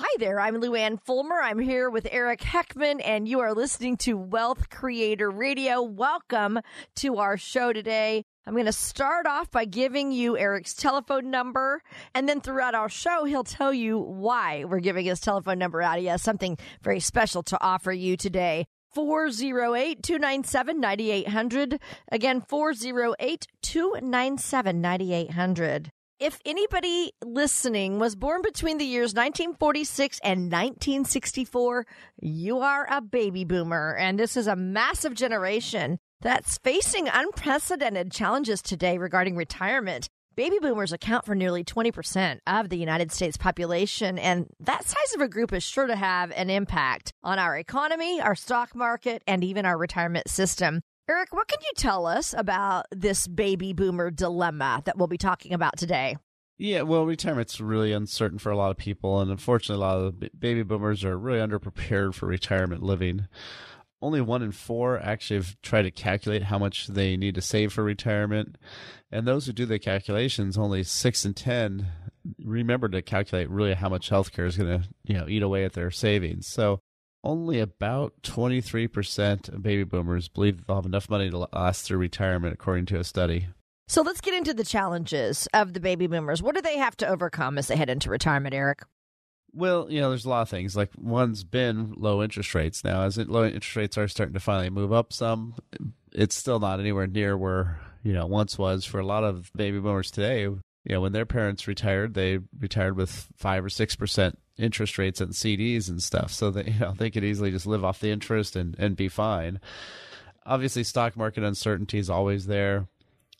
Hi there, I'm Luann Fulmer. I'm here with Eric Heckman, and you are listening to Wealth Creator Radio. Welcome to our show today. I'm going to start off by giving you Eric's telephone number, and then throughout our show, he'll tell you why we're giving his telephone number out. He has something very special to offer you today. 408-297-9800. Again, 408-297-9800. If anybody listening was born between the years 1946 and 1964, you are a baby boomer, and this is a massive generation that's facing unprecedented challenges today regarding retirement. Baby boomers account for nearly 20% of the United States population, and that size of a group is sure to have an impact on our economy, our stock market, and even our retirement system. Eric, what can you tell us about this baby boomer dilemma that we'll be talking about today? Yeah, well, retirement's really uncertain for a lot of people, and unfortunately, a lot of the baby boomers are really underprepared for retirement living. Only 1 in 4 actually have tried to calculate how much they need to save for retirement, and those who do the calculations, only 6 in 10 remember to calculate really how much healthcare is going to, eat away at their savings. So only about 23% of baby boomers believe they'll have enough money to last through retirement, according to a study. So let's get into the challenges of the baby boomers. What do they have to overcome as they head into retirement, Eric? Well, there's a lot of things. Like, one's been low interest rates. Now, as low interest rates are starting to finally move up some, it's still not anywhere near where, once was for a lot of baby boomers today. When their parents retired, they retired with 5 or 6% interest rates on CDs and stuff, so that they could easily just live off the interest and be fine. Obviously, stock market uncertainty is always there.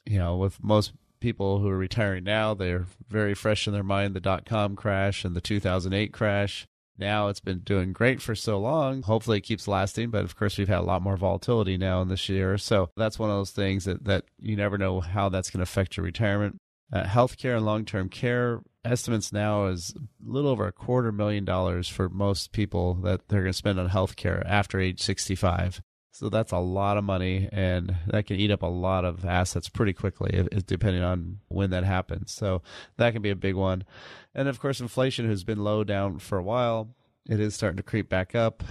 With most people who are retiring now, they're very fresh in their mind, the dot-com crash and the 2008 crash. Now it's been doing great for so long. Hopefully it keeps lasting, but of course we've had a lot more volatility now in this year. So that's one of those things that you never know how that's going to affect your retirement. Healthcare and long-term care estimates now is a little over $250,000 for most people that they're going to spend on healthcare after age 65. So that's a lot of money, and that can eat up a lot of assets pretty quickly, depending on when that happens. So that can be a big one. And of course, inflation has been low down for a while. It is starting to creep back up,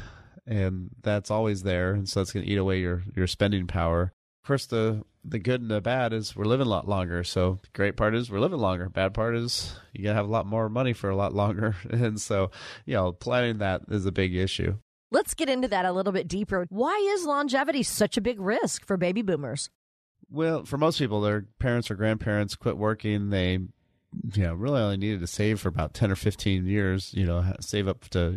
and that's always there. And so it's going to eat away your spending power. Of course, the good and the bad is we're living a lot longer. So the great part is we're living longer. Bad part is you got to have a lot more money for a lot longer. And so, planning that is a big issue. Let's get into that a little bit deeper. Why is longevity such a big risk for baby boomers? Well, for most people, their parents or grandparents quit working. They really only needed to save for about 10 or 15 years, save up to,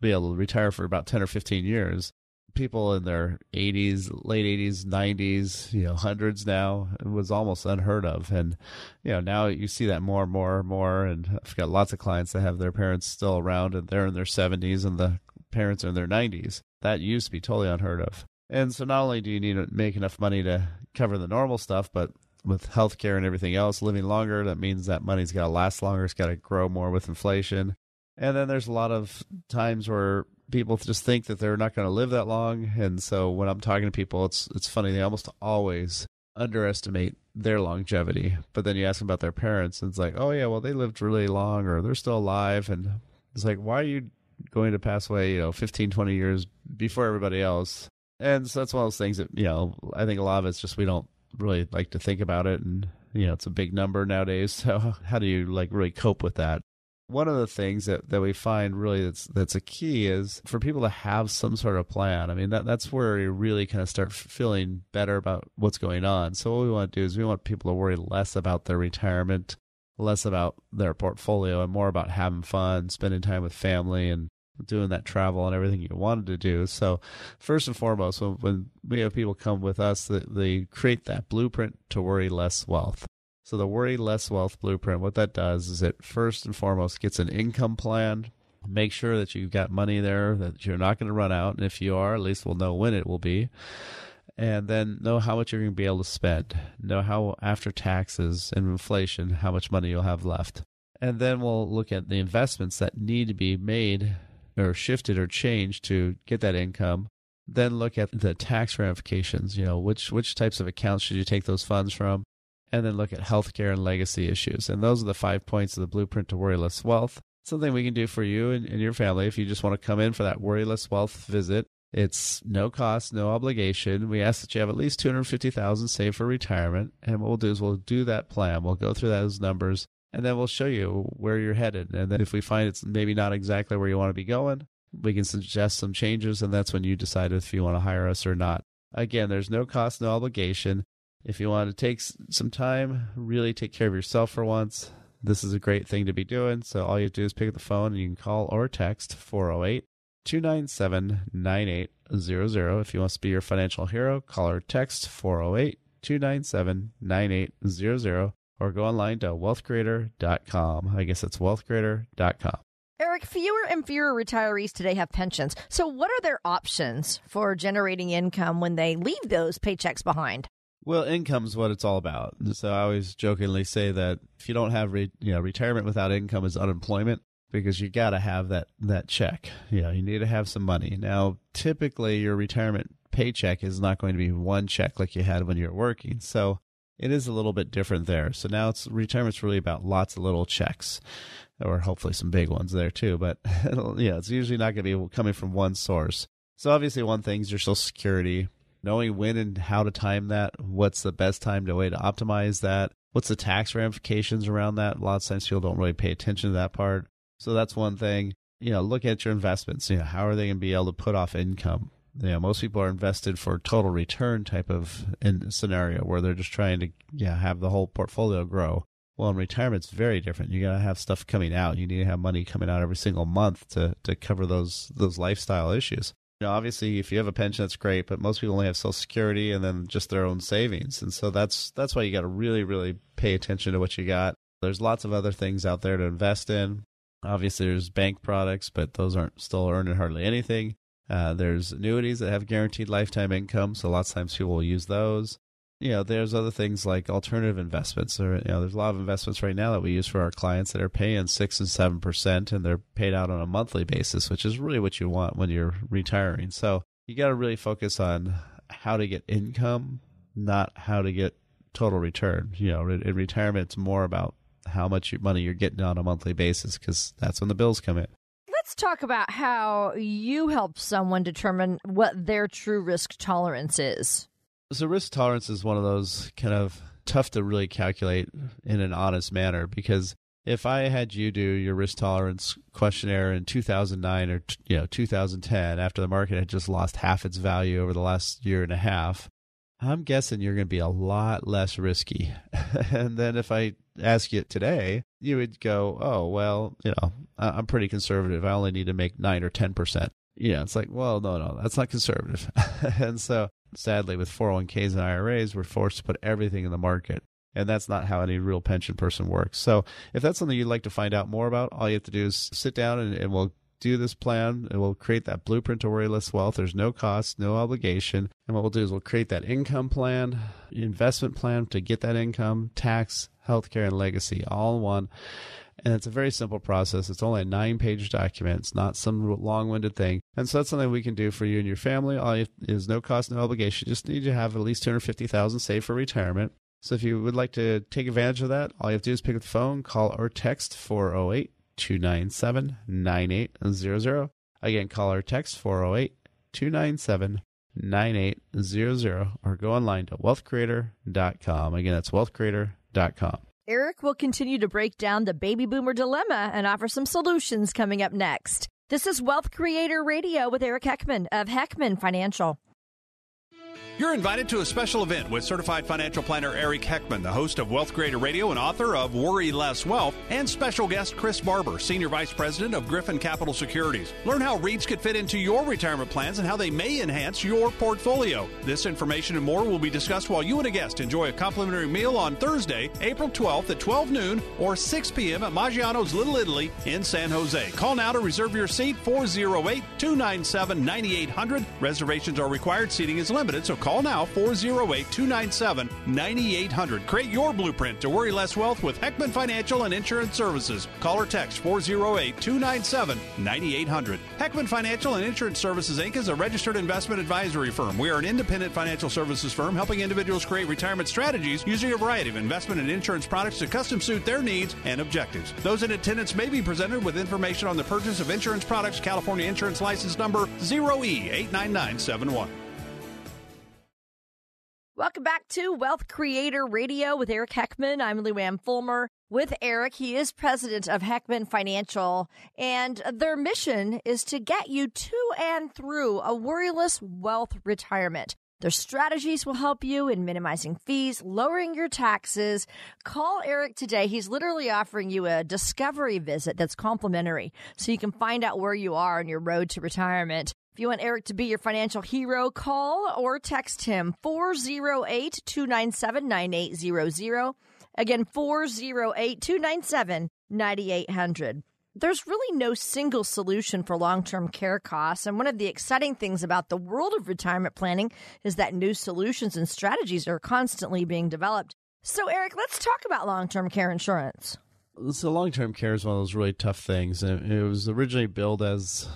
be able to retire for about 10 or 15 years. People in their 80s, late 80s, 90s, hundreds now, it was almost unheard of. And, now you see that more and more and more. And I've got lots of clients that have their parents still around, and they're in their 70s, and the parents are in their 90s. That used to be totally unheard of. And so not only do you need to make enough money to cover the normal stuff, but with healthcare and everything else, living longer, that means that money's got to last longer. It's got to grow more with inflation. And then there's a lot of times where people just think that they're not going to live that long. And so when I'm talking to people, it's funny. They almost always underestimate their longevity. But then you ask them about their parents, and it's like, oh, yeah, well, they lived really long, or they're still alive. And it's like, why are you going to pass away, 15, 20 years before everybody else? And so that's one of those things that, I think a lot of it's just we don't really like to think about it. And, it's a big number nowadays. So how do you really cope with that? One of the things that we find really that's a key is for people to have some sort of plan. I mean, that's where you really kind of start feeling better about what's going on. So what we want to do is we want people to worry less about their retirement, less about their portfolio, and more about having fun, spending time with family, and doing that travel and everything you wanted to do. So first and foremost, when we have people come with us, they create that blueprint to worry less wealth. So the Worry Less Wealth Blueprint, what that does is it first and foremost gets an income plan, Make sure that you've got money there, that you're not going to run out. And if you are, at least we'll know when it will be. And then know how much you're going to be able to spend. Know how, after taxes and inflation, how much money you'll have left. And then we'll look at the investments that need to be made or shifted or changed to get that income. Then look at the tax ramifications, you know, which types of accounts should you take those funds from? And then look at healthcare and legacy issues. And those are the 5 points of the Blueprint to Worry Less Wealth. Something we can do for you and your family if you just want to come in for that Worry Less Wealth visit. It's no cost, no obligation. We ask that you have at least $250,000 saved for retirement. And what we'll do is we'll do that plan. We'll go through those numbers, and then we'll show you where you're headed. And then if we find it's maybe not exactly where you want to be going, we can suggest some changes, and that's when you decide if you want to hire us or not. Again, there's no cost, no obligation. If you want to take some time, really take care of yourself for once, this is a great thing to be doing. So all you have to do is pick up the phone, and you can call or text 408-297-9800. If you want us to be your financial hero, call or text 408-297-9800, or go online to wealthgrader.com. I guess it's wealthgrader.com. Eric, fewer and fewer retirees today have pensions. So what are their options for generating income when they leave those paychecks behind? Well, income's what it's all about. So I always jokingly say that if you don't have retirement without income is unemployment, because you got to have that check. You know, you need to have some money. Now, typically your retirement paycheck is not going to be one check like you had when you were working. So it is a little bit different there. So now retirement's really about lots of little checks, or hopefully some big ones there too. But yeah, it's usually not going to be coming from one source. So obviously one thing is your Social Security, knowing when and how to time that, what's the best time to way to optimize that, what's the tax ramifications around that. A lot of times people don't really pay attention to that part. So that's one thing. You know, look at your investments. You know, how are they going to be able to put off income? You know, most people are invested for total return type of scenario where they're just trying to have the whole portfolio grow. Well, in retirement, it's very different. You got to have stuff coming out. You need to have money coming out every single month to cover those lifestyle issues. You know, obviously, if you have a pension, that's great, but most people only have Social Security and then just their own savings. And so that's why you got to really, really pay attention to what you got. There's lots of other things out there to invest in. Obviously, there's bank products, but those aren't still earning hardly anything. There's annuities that have guaranteed lifetime income, so lots of times people will use those. You know, there's other things like alternative investments. Or, you know, there's a lot of investments right now that we use for our clients that are paying 6% and 7%, and they're paid out on a monthly basis, which is really what you want when you're retiring. So you got to really focus on how to get income, not how to get total return. You know, in retirement, it's more about how much money you're getting on a monthly basis, because that's when the bills come in. Let's talk about how you help someone determine what their true risk tolerance is. So risk tolerance is one of those kind of tough to really calculate in an honest manner, because if I had you do your risk tolerance questionnaire in 2009 or 2010, after the market had just lost half its value over the last year and a half, I'm guessing you're going to be a lot less risky. And then if I ask you today, you would go, oh, well, you know, I'm pretty conservative. I only need to make 9 or 10%. Yeah, it's like, well, no, that's not conservative. And so sadly, with 401ks and IRAs, we're forced to put everything in the market. And that's not how any real pension person works. So if that's something you'd like to find out more about, all you have to do is sit down and we'll do this plan, and we'll create that Blueprint to Worry Less Wealth. There's no cost, no obligation. And what we'll do is we'll create that income plan, investment plan to get that income, tax, healthcare, and legacy, all in one. And it's a very simple process. It's only a 9-page document. It's not some long-winded thing. And so that's something we can do for you and your family. All you is no cost, no obligation. You just need to have at least $250,000 saved for retirement. So if you would like to take advantage of that, all you have to do is pick up the phone, call or text 408-297-9800. Again, call or text 408-297-9800, or go online to wealthcreator.com. Again, that's wealthcreator.com. Eric will continue to break down the baby boomer dilemma and offer some solutions coming up next. This is Wealth Creator Radio with Eric Heckman of Heckman Financial. You're invited to a special event with certified financial planner Eric Heckman, the host of Wealth Creator Radio and author of Worry Less Wealth, and special guest Chris Barber, Senior Vice President of Griffin Capital Securities. Learn how REITs could fit into your retirement plans and how they may enhance your portfolio. This information and more will be discussed while you and a guest enjoy a complimentary meal on Thursday, April 12th at 12 noon or 6 p.m. at Maggiano's Little Italy in San Jose. Call now to reserve your seat, 408-297-9800. Reservations are required. Seating is limited, so call now, 408-297-9800. Create your blueprint to worry less wealth with Heckman Financial and Insurance Services. Call or text 408-297-9800. Heckman Financial and Insurance Services, Inc. is a registered investment advisory firm. We are an independent financial services firm helping individuals create retirement strategies using a variety of investment and insurance products to custom suit their needs and objectives. Those in attendance may be presented with information on the purchase of insurance products, California Insurance License Number 0E89971. Welcome back to Wealth Creator Radio with Eric Heckman. I'm Luann Fulmer with Eric. He is president of Heckman Financial, and their mission is to get you to and through a worryless wealth retirement. Their strategies will help you in minimizing fees, lowering your taxes. Call Eric today. He's literally offering you a discovery visit that's complimentary, so you can find out where you are on your road to retirement. If you want Eric to be your financial hero, call or text him 408-297-9800. Again, 408-297-9800. There's really no single solution for long-term care costs, and one of the exciting things about the world of retirement planning is that new solutions and strategies are constantly being developed. So, Eric, let's talk about long-term care insurance. So long-term care is one of those really tough things. It was originally billed as,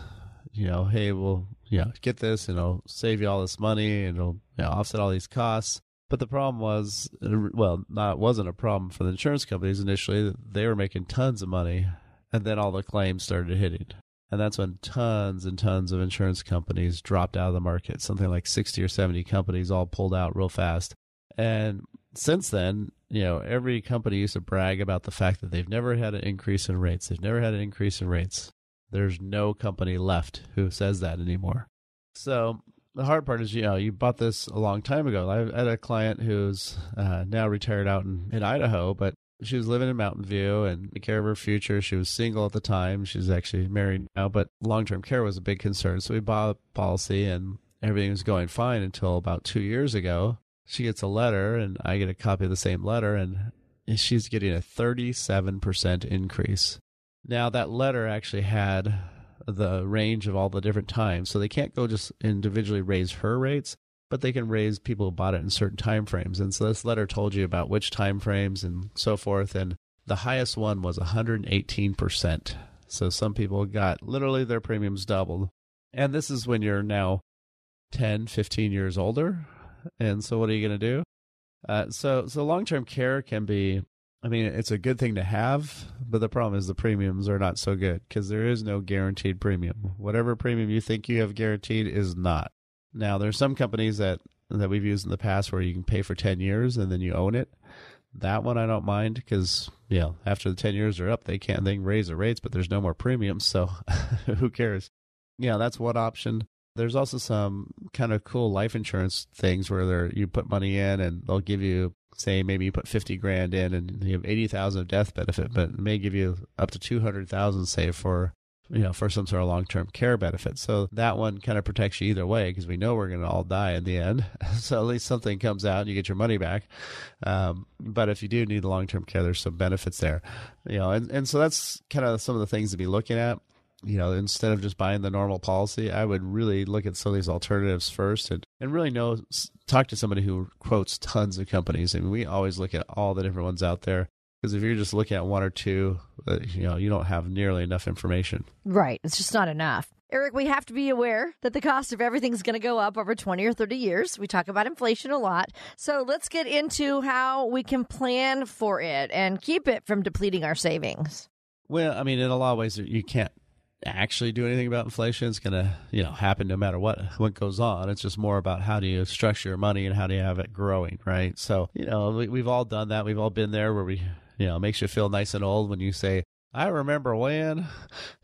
you know, hey, we'll, you know, get this and it'll save you all this money and it'll, you know, offset all these costs. But the problem was, well, not, it wasn't a problem for the insurance companies initially. They were making tons of money, and then all the claims started hitting. And that's when tons and tons of insurance companies dropped out of the market. Something like 60 or 70 companies all pulled out real fast. And since then, you know, every company used to brag about the fact that they've never had an increase in rates. They've never had an increase in rates. There's no company left who says that anymore. So the hard part is, you know, you bought this a long time ago. I had a client who's now retired out in Idaho, but she was living in Mountain View and took care of her future. She was single at the time. She's actually married now, but long-term care was a big concern. So we bought a policy and everything was going fine until about 2 years ago. She gets a letter and I get a copy of the same letter, and she's getting a 37% increase. Now, that letter actually had the range of all the different times. So they can't go just individually raise her rates, but they can raise people who bought it in certain time frames. And so this letter told you about which time frames and so forth. And the highest one was 118%. So some people got literally their premiums doubled. And this is when you're now 10, 15 years older. And so what are you going to do? So long-term care can be, I mean, it's a good thing to have, but the problem is the premiums are not so good because there is no guaranteed premium. Whatever premium you think you have guaranteed is not. Now, there are some companies that we've used in the past where you can pay for 10 years and then you own it. That one I don't mind because, you know, after the 10 years are up, they can raise the rates, but there's no more premiums, so who cares? Yeah, that's one option. There's also some kind of cool life insurance things where you put money in and they'll give you, say, maybe you put 50 grand in and you have 80,000 of death benefit, but it may give you up to 200,000, say, for, you know, for some sort of long-term care benefit. So that one kind of protects you either way because we know we're going to all die in the end. So at least something comes out and you get your money back. But if you do need the long-term care, there's some benefits there, you know, and so that's kind of some of the things to be looking at. You know, instead of just buying the normal policy, I would really look at some of these alternatives first and really talk to somebody who quotes tons of companies. I mean, we always look at all the different ones out there because if you're just looking at one or two, you know, you don't have nearly enough information. Right. It's just not enough. Eric, we have to be aware that the cost of everything's going to go up over 20 or 30 years. We talk about inflation a lot. So let's get into how we can plan for it and keep it from depleting our savings. Well, I mean, in a lot of ways, you can't actually do anything about inflation. It's going to, you know, happen no matter what goes on. It's just more about how do you structure your money and how do you have it growing, right? So, you know, we've all done that. We've all been there where we, you know, it makes you feel nice and old when you say, I remember when,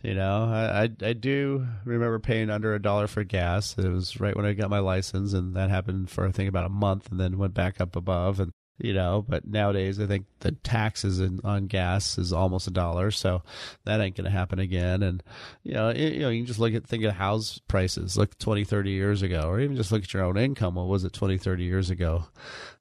I do remember paying under $1 for gas. It was right when I got my license, and that happened for, I think, about a month, and then went back up above. And but nowadays I think the taxes on gas is almost $1, so that ain't going to happen again. And you can just think of house prices, look 20, 30 years ago, or even just look at your own income. What was it 20, 30 years ago?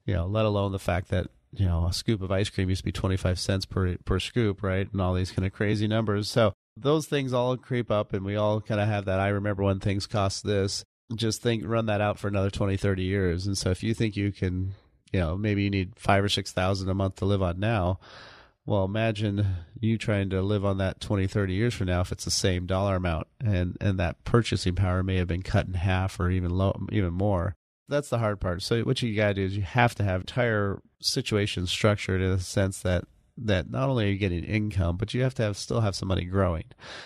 Let alone the fact that a scoop of ice cream used to be 25 cents per scoop, right? And all these kind of crazy numbers. So those things all creep up, and we all kind of have that. I remember when things cost this. Just run that out for another 20, 30 years. And so if you think you can, maybe you need $5,000 or $6,000 a month to live on now. Well, imagine you trying to live on that 20, 30 years from now if it's the same dollar amount, and that purchasing power may have been cut in half or even more. That's the hard part. So what you got to do is you have to have entire situations structured in the sense that not only are you getting income, but you have to still have some money growing.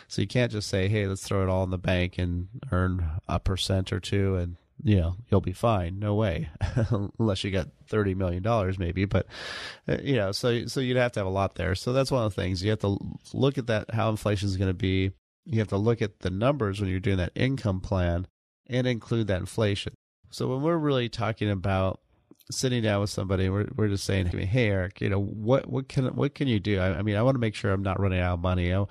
So you can't just say, hey, let's throw it all in the bank and earn 1% or 2%, and you'll be fine. No way, unless you got $30 million maybe. But so you'd have to have a lot there. So that's one of the things. You have to look at that, how inflation is going to be. You have to look at the numbers when you're doing that income plan and include that inflation. So when we're really talking about sitting down with somebody, we're just saying, hey, Eric, what can you do? I mean, I want to make sure I'm not running out of money. I want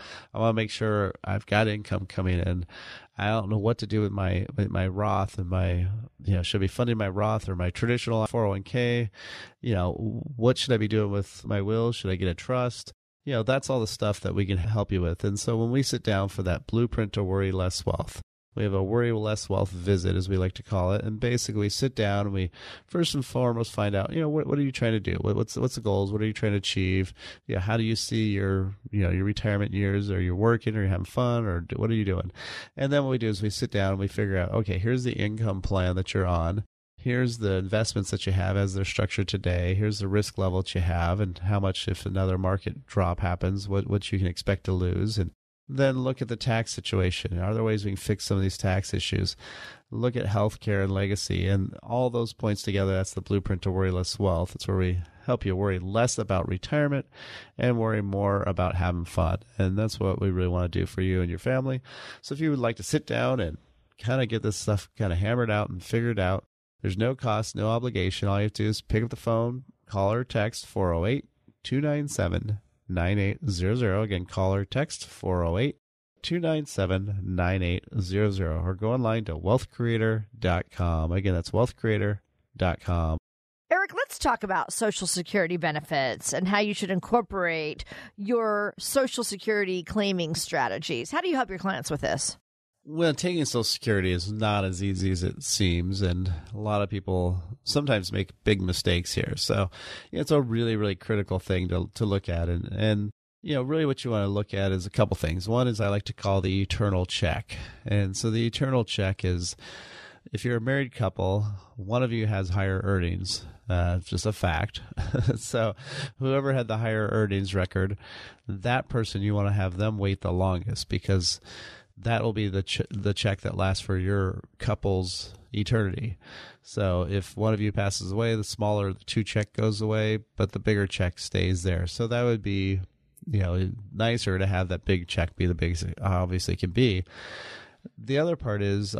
to make sure I've got income coming in. I don't know what to do with my Roth and my, should I be funding my Roth or my traditional 401k? What should I be doing with my will? Should I get a trust? That's all the stuff that we can help you with. And so when we sit down for that blueprint to worry less wealth, we have a Worry Less Wealth visit, as we like to call it, and basically sit down and we first and foremost find out, what are you trying to do? What's the goals? What are you trying to achieve? How do you see your, your retirement years? Are you working? Are you having fun? Or what are you doing? And then what we do is we sit down and we figure out, okay, here's the income plan that you're on. Here's the investments that you have as they're structured today. Here's the risk level that you have and how much, if another market drop happens, what you can expect to lose. And then look at the tax situation. Are there ways we can fix some of these tax issues? Look at healthcare and legacy, and all those points together. That's the blueprint to worry less wealth. It's where we help you worry less about retirement and worry more about having fun. And that's what we really want to do for you and your family. So if you would like to sit down and kind of get this stuff kind of hammered out and figured out, there's no cost, no obligation. All you have to do is pick up the phone, call or text 408-297-9800. Again, call or text 408-297-9800, or go online to wealthcreator.com. Again, that's wealthcreator.com. Eric, let's talk about Social Security benefits and how you should incorporate your Social Security claiming strategies. How do you help your clients with this? Well, taking Social Security is not as easy as it seems, and a lot of people sometimes make big mistakes here. So it's a really, really critical thing to look at. And really what you want to look at is a couple things. One is I like to call the eternal check. And so the eternal check is, if you're a married couple, one of you has higher earnings. Just a fact. So whoever had the higher earnings record, that person, you want to have them wait the longest, because that will be the check that lasts for your couple's eternity. So if one of you passes away, the smaller the two check goes away, but the bigger check stays there. So that would be, nicer to have that big check be the biggest it obviously can be. The other part is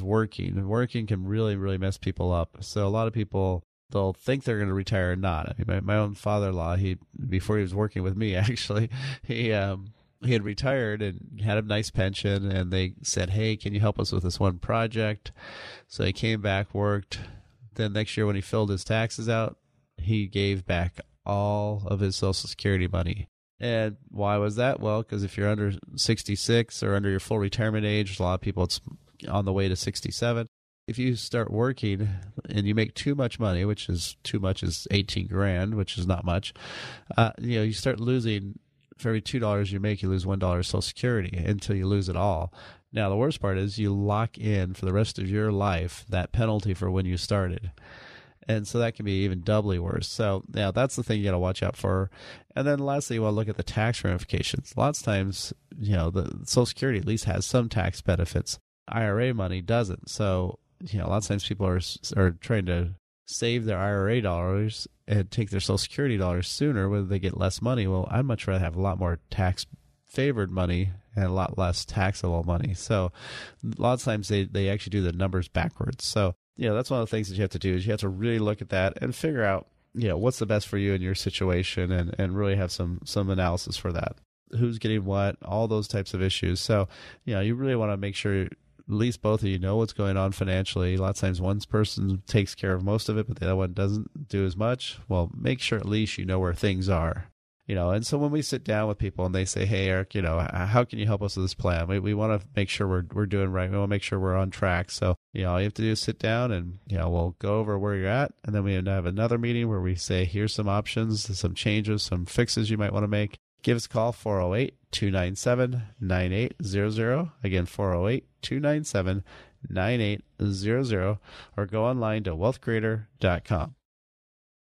working, and working can really, really mess people up. So a lot of people, they'll think they're going to retire or not. I mean, my own father-in-law, before he was working with me, actually, he had retired and had a nice pension, and they said, hey, can you help us with this one project? So he came back, worked. Then next year when he filled his taxes out, he gave back all of his Social Security money. And why was that? Well, because if you're under 66 or under your full retirement age, a lot of people, it's on the way to 67. If you start working and you make too much money, which is too much is 18 grand, which is not much, you start losing. For every $2 you make, you lose $1 Social Security until you lose it all. Now, the worst part is you lock in for the rest of your life that penalty for when you started. And so that can be even doubly worse. So now that's the thing you got to watch out for. And then lastly, you want to look at the tax ramifications. Lots of times, the Social Security at least has some tax benefits. IRA money doesn't. So, lots of times people are trying to save their IRA dollars and take their Social Security dollars sooner, whether they get less money. Well, I'd much rather have a lot more tax-favored money and a lot less taxable money. So a lot of times they actually do the numbers backwards. So, you know, that's one of the things that you have to do is you have to really look at that and figure out, you know, what's the best for you in your situation, and really have some analysis for that. Who's getting what, all those types of issues. So, you know, you really want to make sure at least both of you know what's going on financially. A lot of times one person takes care of most of it, but the other one doesn't do as much. Well, make sure at least you know where things are. You know, and so when we sit down with people and they say, hey, Eric, you know, how can you help us with this plan? We want to make sure we're doing right. We want to make sure we're on track. So, you know, all you have to do is sit down and, you know, we'll go over where you're at. And then we have another meeting where we say, here's some options, some changes, some fixes you might want to make. Give us a call, 408-297-9800. Again, 408-297-9800. Or go online to wealthgrader.com.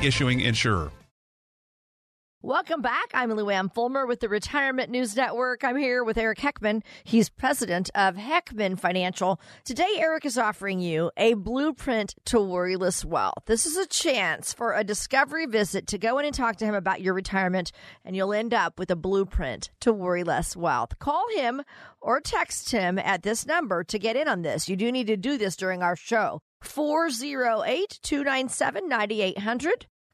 issuing insurer. Welcome back. I'm Luann Fulmer with the Retirement News Network. I'm here with Eric Heckman. He's president of Heckman Financial. Today, Eric is offering you a blueprint to worry less wealth. This is a chance for a discovery visit to go in and talk to him about your retirement, and you'll end up with a blueprint to worry less wealth. Call him or text him at this number to get in on this. You do need to do this during our show. 408-297-9800.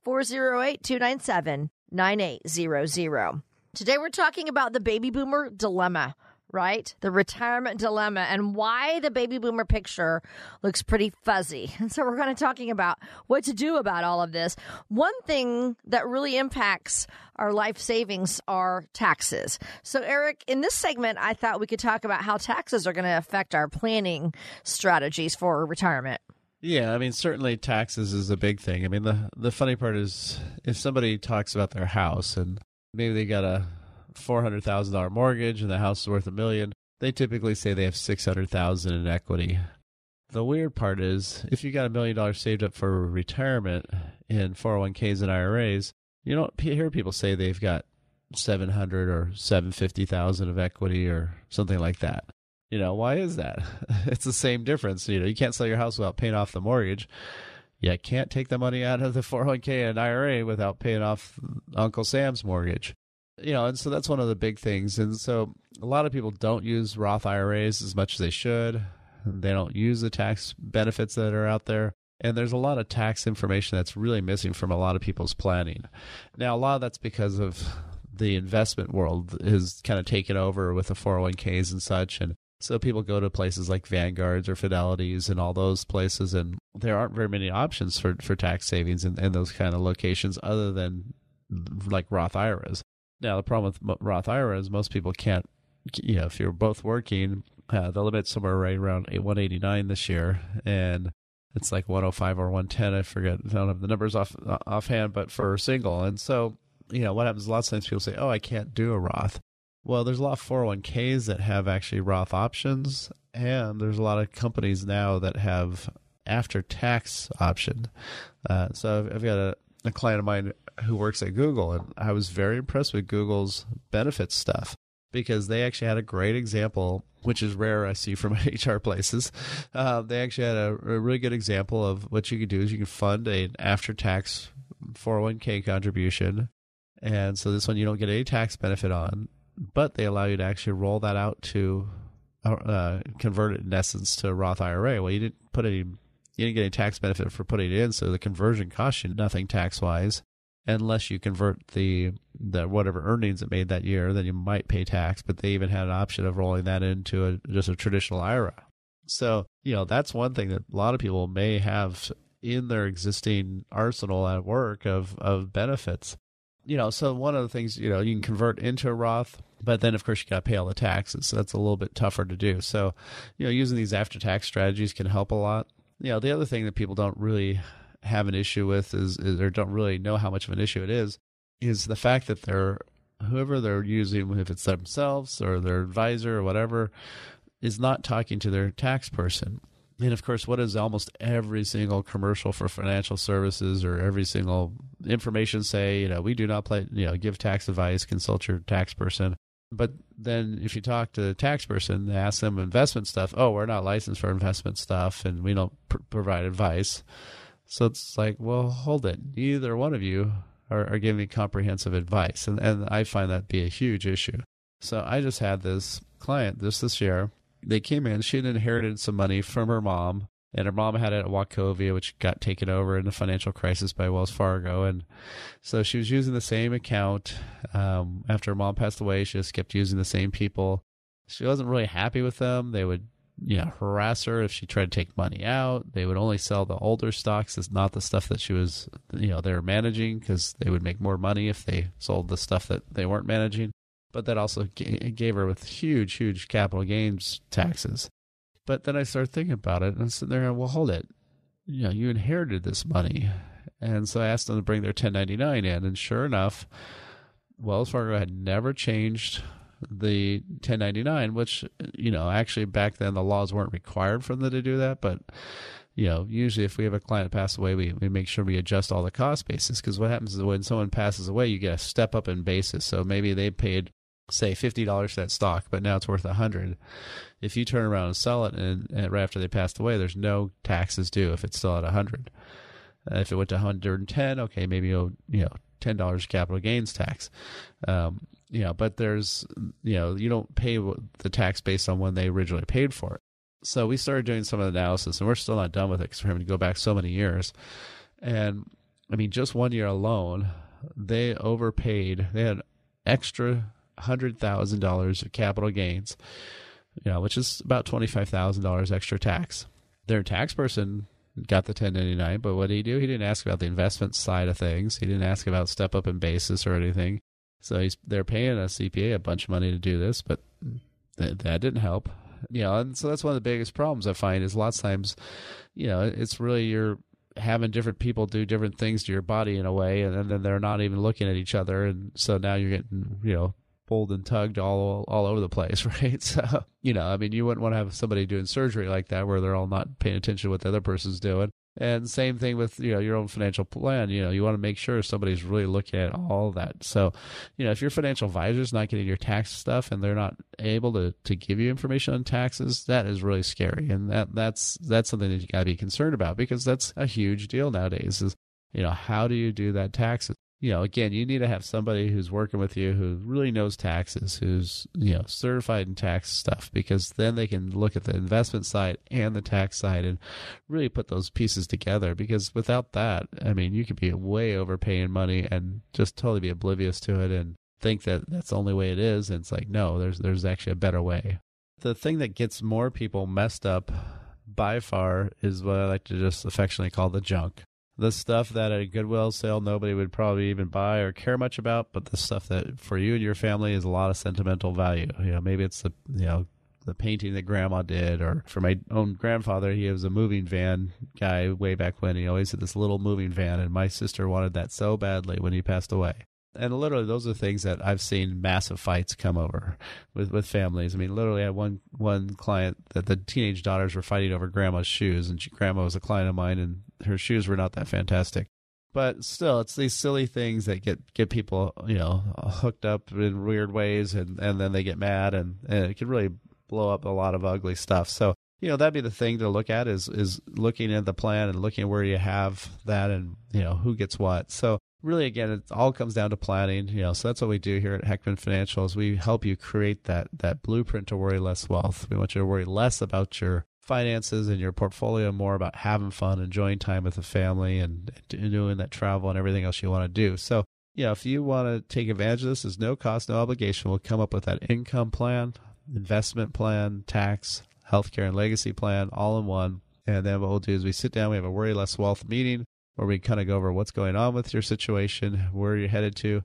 408-297-9800. Today we're talking about the baby boomer dilemma, right? The retirement dilemma, and why the baby boomer picture looks pretty fuzzy. And so we're kind of talking about what to do about all of this. One thing that really impacts our life savings are taxes. So Eric, in this segment, I thought we could talk about how taxes are going to affect our planning strategies for retirement. Yeah, I mean, certainly taxes is a big thing. I mean, the funny part is if somebody talks about their house and maybe they got a $400,000 mortgage and the house is worth $1 million, they typically say they have $600,000 in equity. The weird part is if you got $1 million saved up for retirement in 401ks and IRAs, you don't hear people say they've got $700,000 or $750,000 of equity or something like that. You know, why is that? It's the same difference. You know, you can't sell your house without paying off the mortgage. You can't take the money out of the 401k and IRA without paying off Uncle Sam's mortgage. You know, and so that's one of the big things. And so a lot of people don't use Roth IRAs as much as they should. They don't use the tax benefits that are out there. And there's a lot of tax information that's really missing from a lot of people's planning. Now, a lot of that's because of the investment world has kind of taken over with the 401ks and such. And so people go to places like Vanguards or Fidelities and all those places, and there aren't very many options for tax savings in those kind of locations other than like Roth IRAs. Now, the problem with Roth IRAs, most people can't, you know, if you're both working, the limit's somewhere right around 189 this year, and it's like 105 or 110, I forget, I don't have the numbers offhand, but for single. And so, you know, what happens, a lot of times people say, oh, I can't do a Roth. Well, there's a lot of 401ks that have actually Roth options, and there's a lot of companies now that have after-tax option. So I've got a client of mine who works at Google, and I was very impressed with Google's benefits stuff because they actually had a great example, which is rare I see from HR places. They actually had a really good example of what you could do is you can fund an after-tax 401k contribution, and so this one you don't get any tax benefit on. But they allow you to actually roll that out to convert it in essence to a Roth IRA. Well, you didn't put any You didn't get any tax benefit for putting it in, so the conversion costs you nothing tax-wise. Unless you convert the whatever earnings it made that year, then you might pay tax, but they even had an option of rolling that into just a traditional IRA. So, that's one thing that a lot of people may have in their existing arsenal at work of benefits. So one of the things, you can convert into a Roth, but then, of course, you got to pay all the taxes. So that's a little bit tougher to do. So, using these after-tax strategies can help a lot. The other thing that people don't really have an issue with is or don't really know how much of an issue it is the fact that whoever they're using, if it's themselves or their advisor or whatever, is not talking to their tax person. And of course, what does almost every single commercial for financial services or every single information say? We do not give tax advice, consult your tax person. But then if you talk to the tax person, ask them investment stuff. Oh, we're not licensed for investment stuff and we don't provide advice. So it's like, well, hold it. Neither one of you are giving comprehensive advice. And I find that to be a huge issue. So I just had this client this year. They came in. She had inherited some money from her mom. And her mom had it at Wachovia, which got taken over in the financial crisis by Wells Fargo. And so she was using the same account. After her mom passed away, she just kept using the same people. She wasn't really happy with them. They would harass her if she tried to take money out. They would only sell the older stocks. It's not the stuff that she was, they were managing, because they would make more money if they sold the stuff that they weren't managing. But that also gave her with huge, huge capital gains taxes. But then I started thinking about it, and I'm sitting there, well, hold it. You inherited this money. And so I asked them to bring their 1099 in. And sure enough, Wells Fargo had never changed the 1099, which, actually back then the laws weren't required for them to do that. But, usually if we have a client pass away, we make sure we adjust all the cost basis, because what happens is when someone passes away, you get a step up in basis. So maybe they paid, say, $50 for that stock, but now it's worth $100. If you turn around and sell it and right after they passed away, there's no taxes due if it's still at $100. If it went to $110, okay, maybe you'll, $10 capital gains tax. But there's, you don't pay the tax based on when they originally paid for it. So we started doing some of the analysis, and we're still not done with it because we're having to go back so many years. And I mean, just one year alone, they overpaid. They had extra $100,000 of capital gains, which is about $25,000 extra tax. Their tax person got the 1099, but what did he do? He didn't ask about the investment side of things. He didn't ask about step up in basis or anything. So they're paying a CPA a bunch of money to do this, but that didn't help. And so that's one of the biggest problems I find is lots of times, it's really you're having different people do different things to your body in a way, and then they're not even looking at each other. And so now you're getting, pulled and tugged all over the place, right? So, you wouldn't want to have somebody doing surgery like that where they're all not paying attention to what the other person's doing. And same thing with, your own financial plan. You want to make sure somebody's really looking at all that. So, if your financial advisor's not getting your tax stuff and they're not able to give you information on taxes, that is really scary. And that's something that you got to be concerned about, because that's a huge deal nowadays is, how do you do that taxes? Again, you need to have somebody who's working with you who really knows taxes, who's, certified in tax stuff, because then they can look at the investment side and the tax side and really put those pieces together. Because without that, you could be way overpaying money and just totally be oblivious to it and think that that's the only way it is. And it's like, no, there's actually a better way. The thing that gets more people messed up by far is what I like to just affectionately call the junk. The stuff that at a Goodwill sale nobody would probably even buy or care much about, but the stuff that for you and your family is a lot of sentimental value. Maybe it's the the painting that grandma did, or for my own grandfather, he was a moving van guy way back when. He always had this little moving van, and my sister wanted that so badly when he passed away. And literally, those are things that I've seen massive fights come over with families. Literally, I had one client that the teenage daughters were fighting over grandma's shoes, and grandma was a client of mine, and her shoes were not that fantastic. But still, it's these silly things that get people, hooked up in weird ways, and then they get mad, and it can really blow up a lot of ugly stuff. So, that'd be the thing to look at is looking at the plan and looking where you have that and, who gets what. So, really, again, it all comes down to planning. So that's what we do here at Heckman Financial is we help you create that blueprint to worry less wealth. We want you to worry less about your finances and your portfolio more about having fun, enjoying time with the family, and doing that travel and everything else you want to do. So, yeah, if you want to take advantage of this, there's no cost, no obligation. We'll come up with that income plan, investment plan, tax, healthcare, and legacy plan all in one. And then what we'll do is we sit down, we have a Worry Less Wealth meeting where we kind of go over what's going on with your situation, where you're headed to.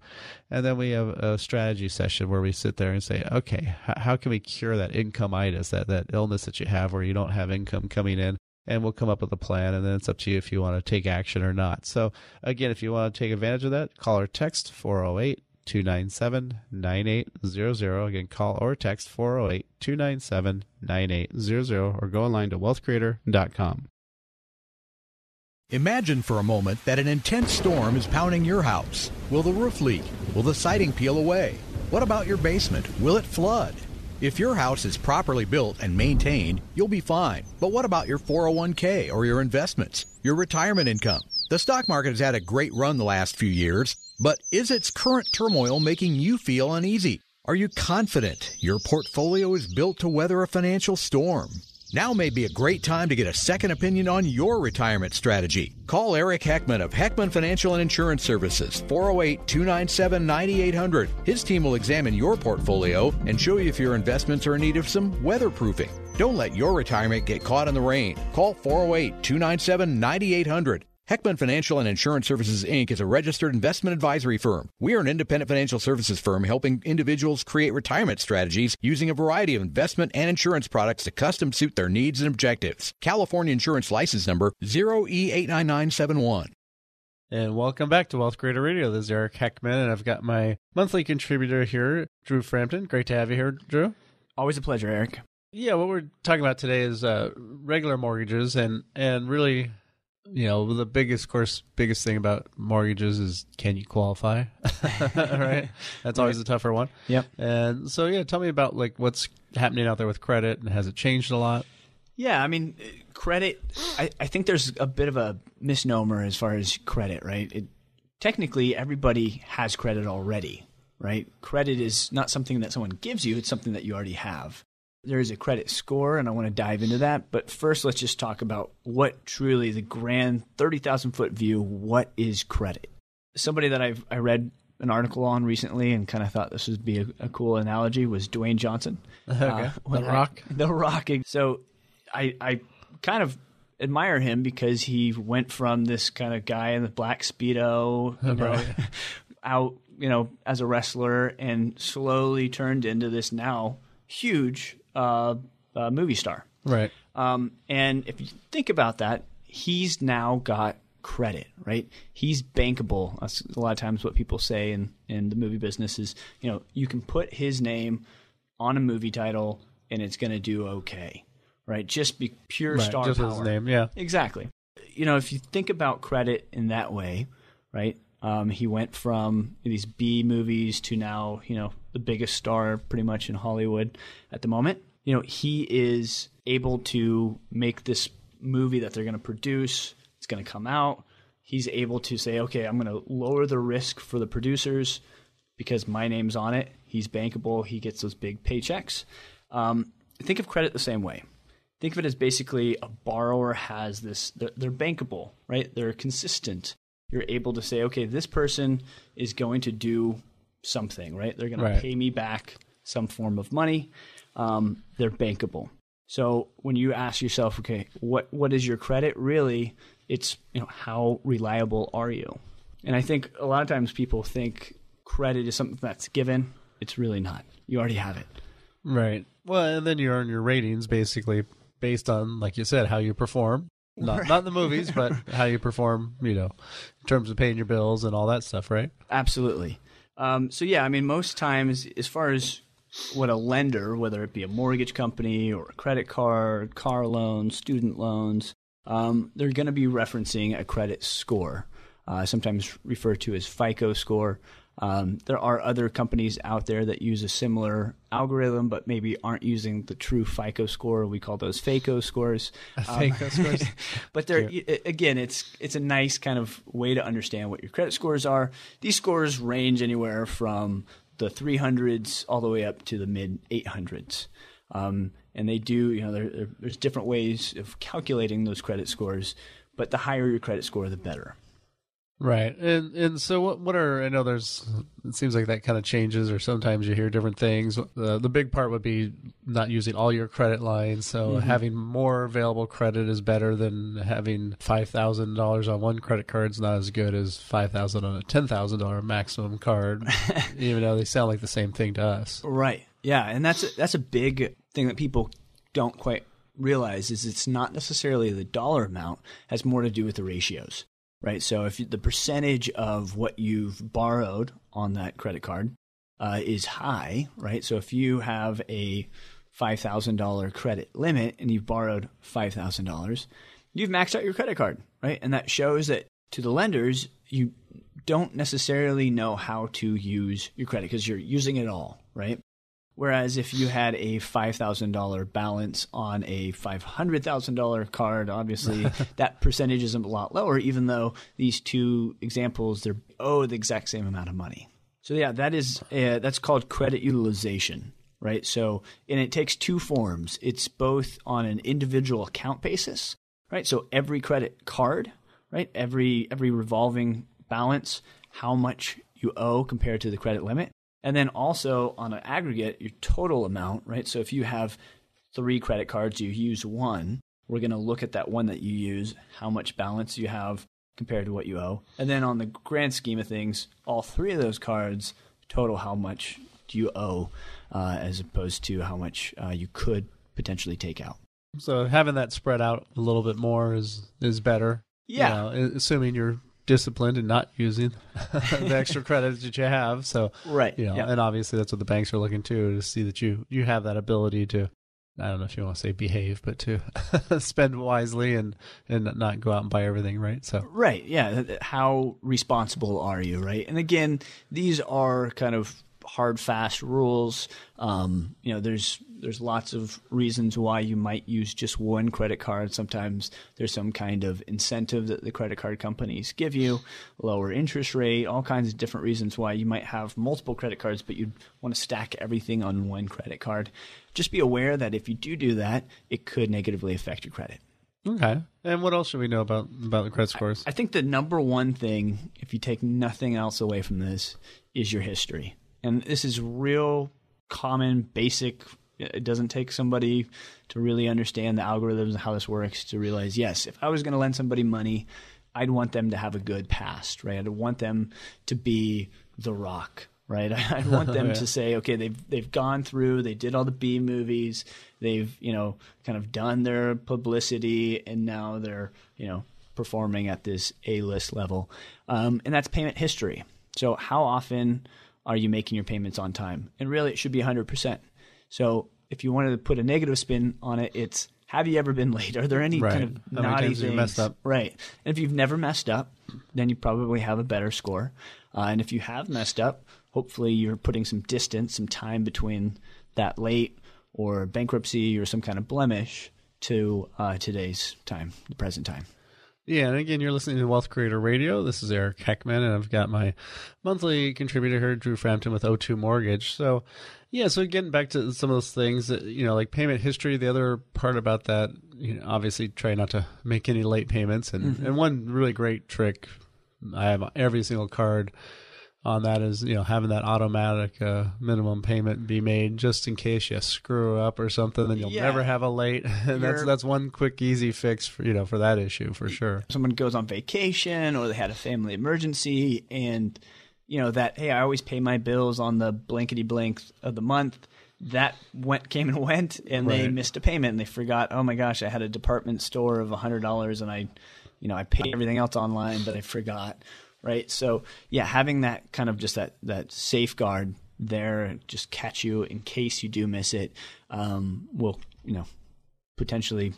And then we have a strategy session where we sit there and say, okay, how can we cure that income-itis, that illness that you have where you don't have income coming in? And we'll come up with a plan, and then it's up to you if you want to take action or not. So again, if you want to take advantage of that, call or text 408-297-9800. Again, call or text 408-297-9800 or go online to wealthcreator.com. Imagine for a moment that an intense storm is pounding your house. Will the roof leak? Will the siding peel away? What about your basement? Will it flood? If your house is properly built and maintained, you'll be fine. But what about your 401k or your investments, your retirement income? The stock market has had a great run the last few years, but is its current turmoil making you feel uneasy? Are you confident your portfolio is built to weather a financial storm? Now may be a great time to get a second opinion on your retirement strategy. Call Eric Heckman of Heckman Financial and Insurance Services, 408-297-9800. His team will examine your portfolio and show you if your investments are in need of some weatherproofing. Don't let your retirement get caught in the rain. Call 408-297-9800. Heckman Financial and Insurance Services, Inc. is a registered investment advisory firm. We are an independent financial services firm helping individuals create retirement strategies using a variety of investment and insurance products to custom suit their needs and objectives. California Insurance License Number 0E89971. And welcome back to Wealth Creator Radio. This is Eric Heckman, and I've got my monthly contributor here, Drew Frampton. Great to have you here, Drew. Always a pleasure, Eric. Yeah, what we're talking about today is regular mortgages and really... You know, the biggest thing about mortgages is, can you qualify? Right? That's always the tougher one. Yep. And so, yeah, tell me about like what's happening out there with credit, and has it changed a lot? Yeah, I mean, credit, I think there's a bit of a misnomer as far as credit, right? Technically, everybody has credit already, right? Credit is not something that someone gives you. It's something that you already have. There is a credit score, and I want to dive into that. But first, let's just talk about what truly the grand 30,000-foot view, what is credit? Somebody that I read an article on recently and kind of thought this would be a cool analogy was Dwayne Johnson. Okay. The Rock. So I kind of admire him because he went from this kind of guy in the black Speedo, you know, out, you know, as a wrestler, and slowly turned into this now huge movie star. Right. And if you think about that, he's now got credit, right? He's bankable. That's a lot of times what people say in the movie business is, you know, you can put his name on a movie title and it's going to do okay, right? Just be pure star just power. Just his name, yeah. Exactly. You know, if you think about credit in that way, right? He went from these B movies to now, you know, the biggest star pretty much in Hollywood at the moment. You know, he is able to make this movie that they're going to produce. It's going to come out. He's able to say, okay, I'm going to lower the risk for the producers because my name's on it. He's bankable. He gets those big paychecks. Think of credit the same way. Think of it as basically a borrower has this, they're bankable, right? They're consistent. You're able to say, okay, this person is going to do something, right? They're going to pay me back some form of money. They're bankable. So when you ask yourself, okay, what is your credit? Really, it's, you know, how reliable are you? And I think a lot of times people think credit is something that's given. It's really not. You already have it. Right. Well, and then you earn your ratings basically based on, like you said, how you perform. Not in the movies, but how you perform, you know, in terms of paying your bills and all that stuff, right? Absolutely. So, yeah, I mean, most times as far as what a lender, whether it be a mortgage company or a credit card, car loans, student loans, they're going to be referencing a credit score, sometimes referred to as FICO score. There are other companies out there that use a similar algorithm, but maybe aren't using the true FICO score. We call those FACO scores. FACO scores. But they're, again, it's a nice kind of way to understand what your credit scores are. These scores range anywhere from the 300s all the way up to the mid 800s. And they do, you know, there's different ways of calculating those credit scores, but the higher your credit score, the better. Right. And so what are, I know there's, it seems like that kind of changes, or sometimes you hear different things. The big part would be not using all your credit lines. So having more available credit is better than having $5,000 on one credit card is not as good as $5,000 on a $10,000 maximum card, even though they sound like the same thing to us. Right. Yeah. And that's a big thing that people don't quite realize is it's not necessarily the dollar amount, has more to do with the ratios. Right, so if the percentage of what you've borrowed on that credit card is high, right? So if you have a $5,000 credit limit and you've borrowed $5,000, you've maxed out your credit card, right? And that shows that to the lenders, you don't necessarily know how to use your credit because you're using it all, right? Whereas if you had a $5,000 balance on a $500,000 card, obviously that percentage is a lot lower, even though these two examples, they're owed the exact same amount of money. So yeah, that's called credit utilization, right? So, and it takes two forms. It's both on an individual account basis, right? So every credit card, right? Every revolving balance, how much you owe compared to the credit limit. And then also on an aggregate, your total amount, right? So if you have three credit cards, you use one, we're going to look at that one that you use, how much balance you have compared to what you owe. And then on the grand scheme of things, all three of those cards total how much do you owe as opposed to how much you could potentially take out. So having that spread out a little bit more is better. Yeah. You know, assuming you're disciplined and not using the extra credits that you have. So, right. You know, yeah. And obviously that's what the banks are looking to see that you have that ability to, I don't know if you want to say behave, but to spend wisely and not go out and buy everything, right? So, right. Yeah. How responsible are you, right? And again, these are kind of hard, fast rules. You know, there's lots of reasons why you might use just one credit card. Sometimes there's some kind of incentive that the credit card companies give you, lower interest rate, all kinds of different reasons why you might have multiple credit cards, but you'd want to stack everything on one credit card. Just be aware that if you do that, it could negatively affect your credit. Okay. And what else should we know about the credit scores? I think the number one thing, if you take nothing else away from this, is your history. And this is real common, basic. It doesn't take somebody to really understand the algorithms and how this works to realize, yes, if I was going to lend somebody money, I'd want them to have a good past, right? I'd want them to be The Rock, right? I'd want them to say, okay, they've gone through, they did all the B movies, they've, you know, kind of done their publicity, and now they're, you know, performing at this A-list level. And that's payment history. So how often are you making your payments on time? And really, it should be 100%. So if you wanted to put a negative spin on it, it's have you ever been late? Are there any kind of naughty things? You messed up? Right. And if you've never messed up, then you probably have a better score. And if you have messed up, hopefully you're putting some distance, some time between that late or bankruptcy or some kind of blemish to today's time, the present time. Yeah, and again, you're listening to Wealth Creator Radio. This is Eric Heckman, and I've got my monthly contributor here, Drew Frampton with O2 Mortgage. So, yeah, so getting back to some of those things, that, you know, like payment history, the other part about that, you know, obviously try not to make any late payments. And, and one really great trick I have on every single card on that is, you know, having that automatic minimum payment be made just in case you screw up or something, then you'll never have a late. And that's one quick, easy fix for, you know, for that issue, for sure. Someone goes on vacation or they had a family emergency and, you know, that, hey, I always pay my bills on the blankety blank of the month. That came and went and they missed a payment and they forgot, oh my gosh, I had a department store of $100 and I, you know, I paid everything else online, but I forgot. Right. So, yeah, having that kind of just that safeguard there, just catch you in case you do miss it, will, you know, potentially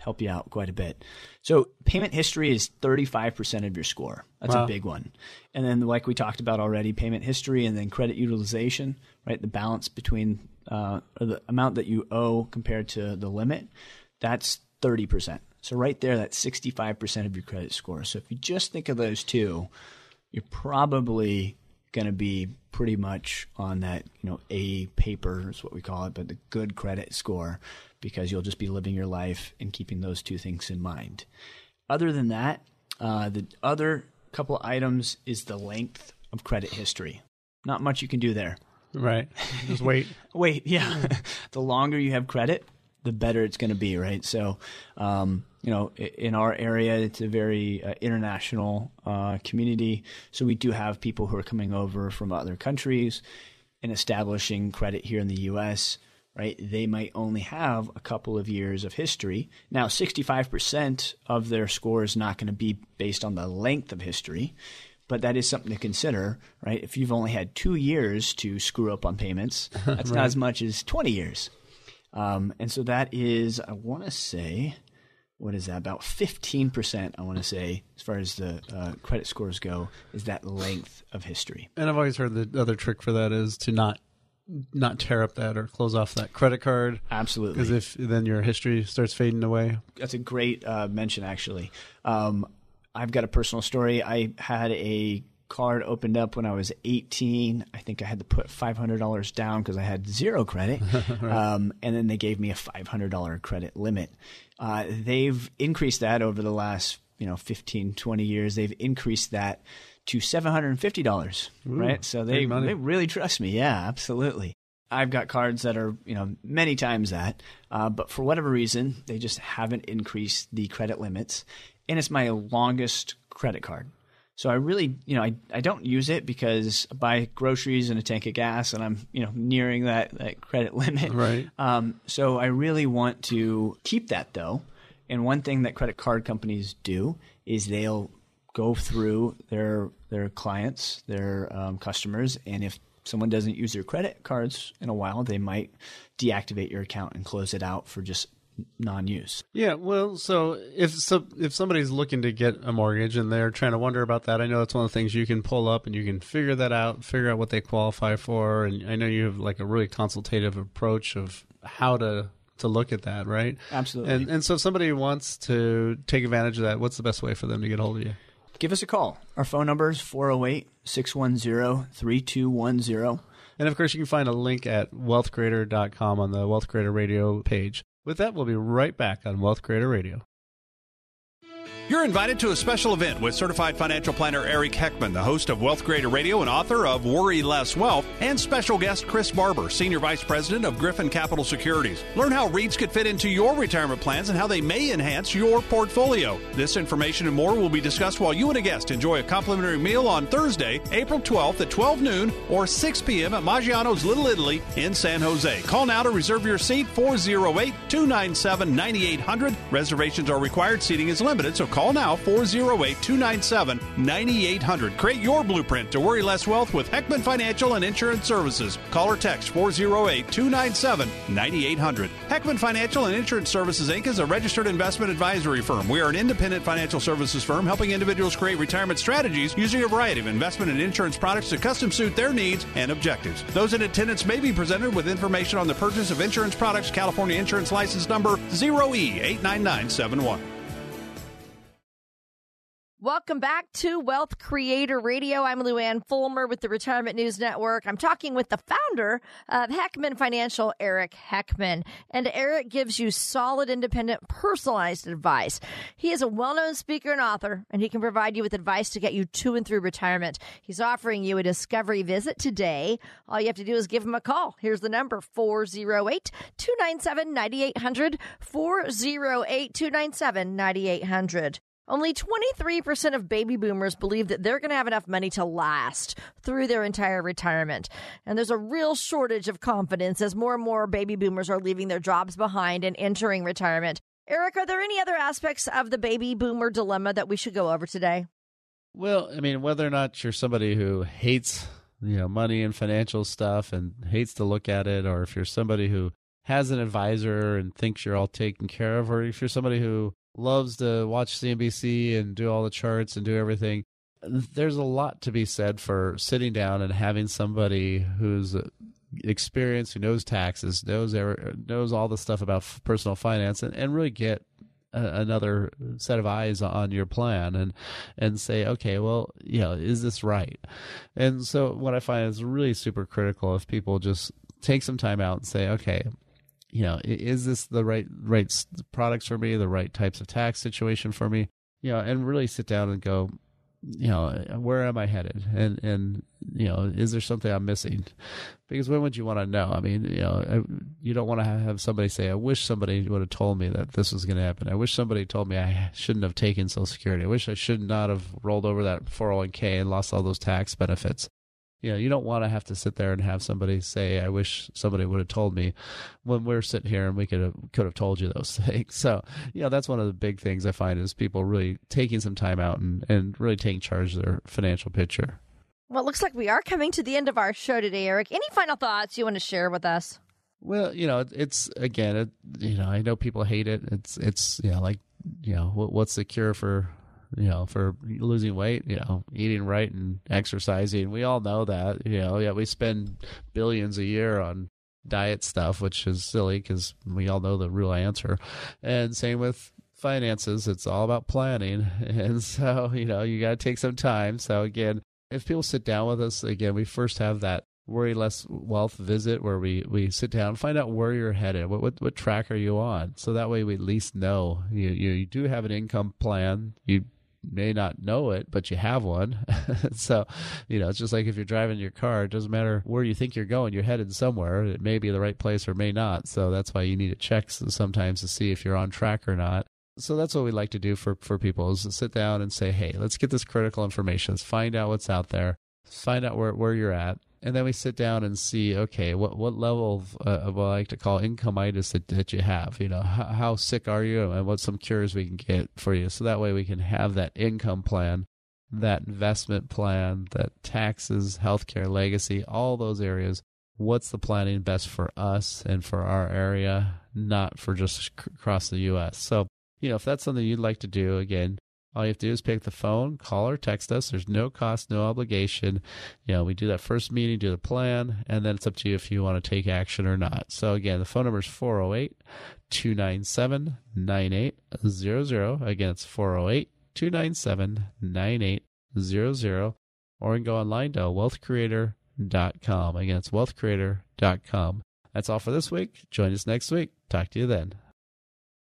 help you out quite a bit. So payment history is 35% of your score. That's a big one. And then like we talked about already, payment history and then credit utilization, right, the balance between or the amount that you owe compared to the limit, that's 30%. So right there, that's 65% of your credit score. So if you just think of those two, you're probably going to be pretty much on that, you know, A paper is what we call it, but the good credit score, because you'll just be living your life and keeping those two things in mind. Other than that, the other couple items is the length of credit history. Not much you can do there. Right. Just wait. Wait. Yeah. The longer you have credit, the better it's going to be, right? So, you know, in our area, it's a very international community. So we do have people who are coming over from other countries and establishing credit here in the U.S., right? They might only have a couple of years of history. Now, 65% of their score is not going to be based on the length of history, but that is something to consider, right? If you've only had 2 years to screw up on payments, that's right. Not as much as 20 years. And so that is, I want to say, what is that? About 15%, I want to say, as far as the credit scores go, is that length of history. And I've always heard the other trick for that is to not tear up that or close off that credit card. Absolutely. Because if then your history starts fading away. That's a great mention, actually. I've got a personal story. I had a card opened up when I was 18. I think I had to put $500 down because I had zero credit. And then they gave me a $500 credit limit. They've increased that over the last, 15, 20 years. They've increased that to $750, right? So they really trust me. Yeah, absolutely. I've got cards that are, many times that, but for whatever reason, they just haven't increased the credit limits. And it's my longest credit card. So I really, I don't use it because I buy groceries and a tank of gas and I'm, nearing that credit limit. Right. So I really want to keep that though. And one thing that credit card companies do is they'll go through their clients, their customers. And if someone doesn't use their credit cards in a while, they might deactivate your account and close it out for just non-use. Yeah. Well, so if somebody's looking to get a mortgage and they're trying to wonder about that, I know that's one of the things you can pull up and you can figure that out, figure out what they qualify for. And I know you have like a really consultative approach of how to look at that, right? Absolutely. And so if somebody wants to take advantage of that, what's the best way for them to get hold of you? Give us a call. Our phone number is 408-610-3210. And of course, you can find a link at wealthcreator.com on the Wealth Creator Radio page. With that, we'll be right back on Wealth Creator Radio. You're invited to a special event with certified financial planner Eric Heckman, the host of Wealth Creator Radio and author of Worry Less Wealth, and special guest Chris Barber, Senior Vice President of Griffin Capital Securities. Learn how REITs could fit into your retirement plans and how they may enhance your portfolio. This information and more will be discussed while you and a guest enjoy a complimentary meal on Thursday, April 12th at 12 noon or 6 p.m. at Maggiano's Little Italy in San Jose. Call now to reserve your seat, 408-297-9800. Reservations are required. Seating is limited, so call now, 408-297-9800. Create your blueprint to worry less wealth with Heckman Financial and Insurance Services. Call or text 408-297-9800. Heckman Financial and Insurance Services, Inc. is a registered investment advisory firm. We are an independent financial services firm helping individuals create retirement strategies using a variety of investment and insurance products to custom suit their needs and objectives. Those in attendance may be presented with information on the purchase of insurance products, California Insurance License Number 0E89971. Welcome back to Wealth Creator Radio. I'm Luann Fulmer with the Retirement News Network. I'm talking with the founder of Heckman Financial, Eric Heckman. And Eric gives you solid, independent, personalized advice. He is a well-known speaker and author, and he can provide you with advice to get you to and through retirement. He's offering you a discovery visit today. All you have to do is give him a call. Here's the number, 408-297-9800, 408-297-9800. Only 23% of baby boomers believe that they're going to have enough money to last through their entire retirement. And there's a real shortage of confidence as more and more baby boomers are leaving their jobs behind and entering retirement. Eric, are there any other aspects of the baby boomer dilemma that we should go over today? Well, I mean, whether or not you're somebody who hates, money and financial stuff and hates to look at it, or if you're somebody who has an advisor and thinks you're all taken care of, or if you're somebody who loves to watch CNBC and do all the charts and do everything. There's a lot to be said for sitting down and having somebody who's experienced, who knows taxes, knows all the stuff about personal finance, and really get another set of eyes on your plan and say, okay, well, is this right? And so what I find is really super critical if people just take some time out and say, okay, is this the right products for me, the right types of tax situation for me? And really sit down and go, where am I headed? And is there something I'm missing? Because when would you want to know? I mean, you don't want to have somebody say, I wish somebody would have told me that this was going to happen. I wish somebody told me I shouldn't have taken Social Security. I wish I should not have rolled over that 401k and lost all those tax benefits. You don't want to have to sit there and have somebody say, I wish somebody would have told me, when we're sitting here and we could have told you those things. So, that's one of the big things I find is people really taking some time out and really taking charge of their financial picture. Well, it looks like we are coming to the end of our show today, Eric. Any final thoughts you want to share with us? Well, I know people hate it. It's what's the cure for losing weight, eating right and exercising. We all know that, we spend billions a year on diet stuff, which is silly because we all know the real answer. And same with finances. It's all about planning. And so, you got to take some time. So again, if people sit down with us, again, we first have that Worry Less Wealth visit where we sit down and find out where you're headed. What track are you on? So that way we at least know you do have an income plan. You may not know it, but you have one. So, it's just like if you're driving your car, it doesn't matter where you think you're going, you're headed somewhere. It may be the right place or may not. So that's why you need to check sometimes to see if you're on track or not. So that's what we like to do for people is to sit down and say, hey, let's get this critical information. Let's find out what's out there, find out where you're at. And then we sit down and see, okay, what level of what I like to call income-itis that you have? How sick are you and what's some cures we can get for you? So that way we can have that income plan, that investment plan, that taxes, healthcare, legacy, all those areas. What's the planning best for us and for our area, not for just across the U.S.? So, if that's something you'd like to do, again, all you have to do is pick up the phone, call or text us. There's no cost, no obligation. We do that first meeting, do the plan, and then it's up to you if you want to take action or not. So, again, the phone number is 408-297-9800. Again, it's 408-297-9800. Or you can go online to wealthcreator.com. Again, it's wealthcreator.com. That's all for this week. Join us next week. Talk to you then.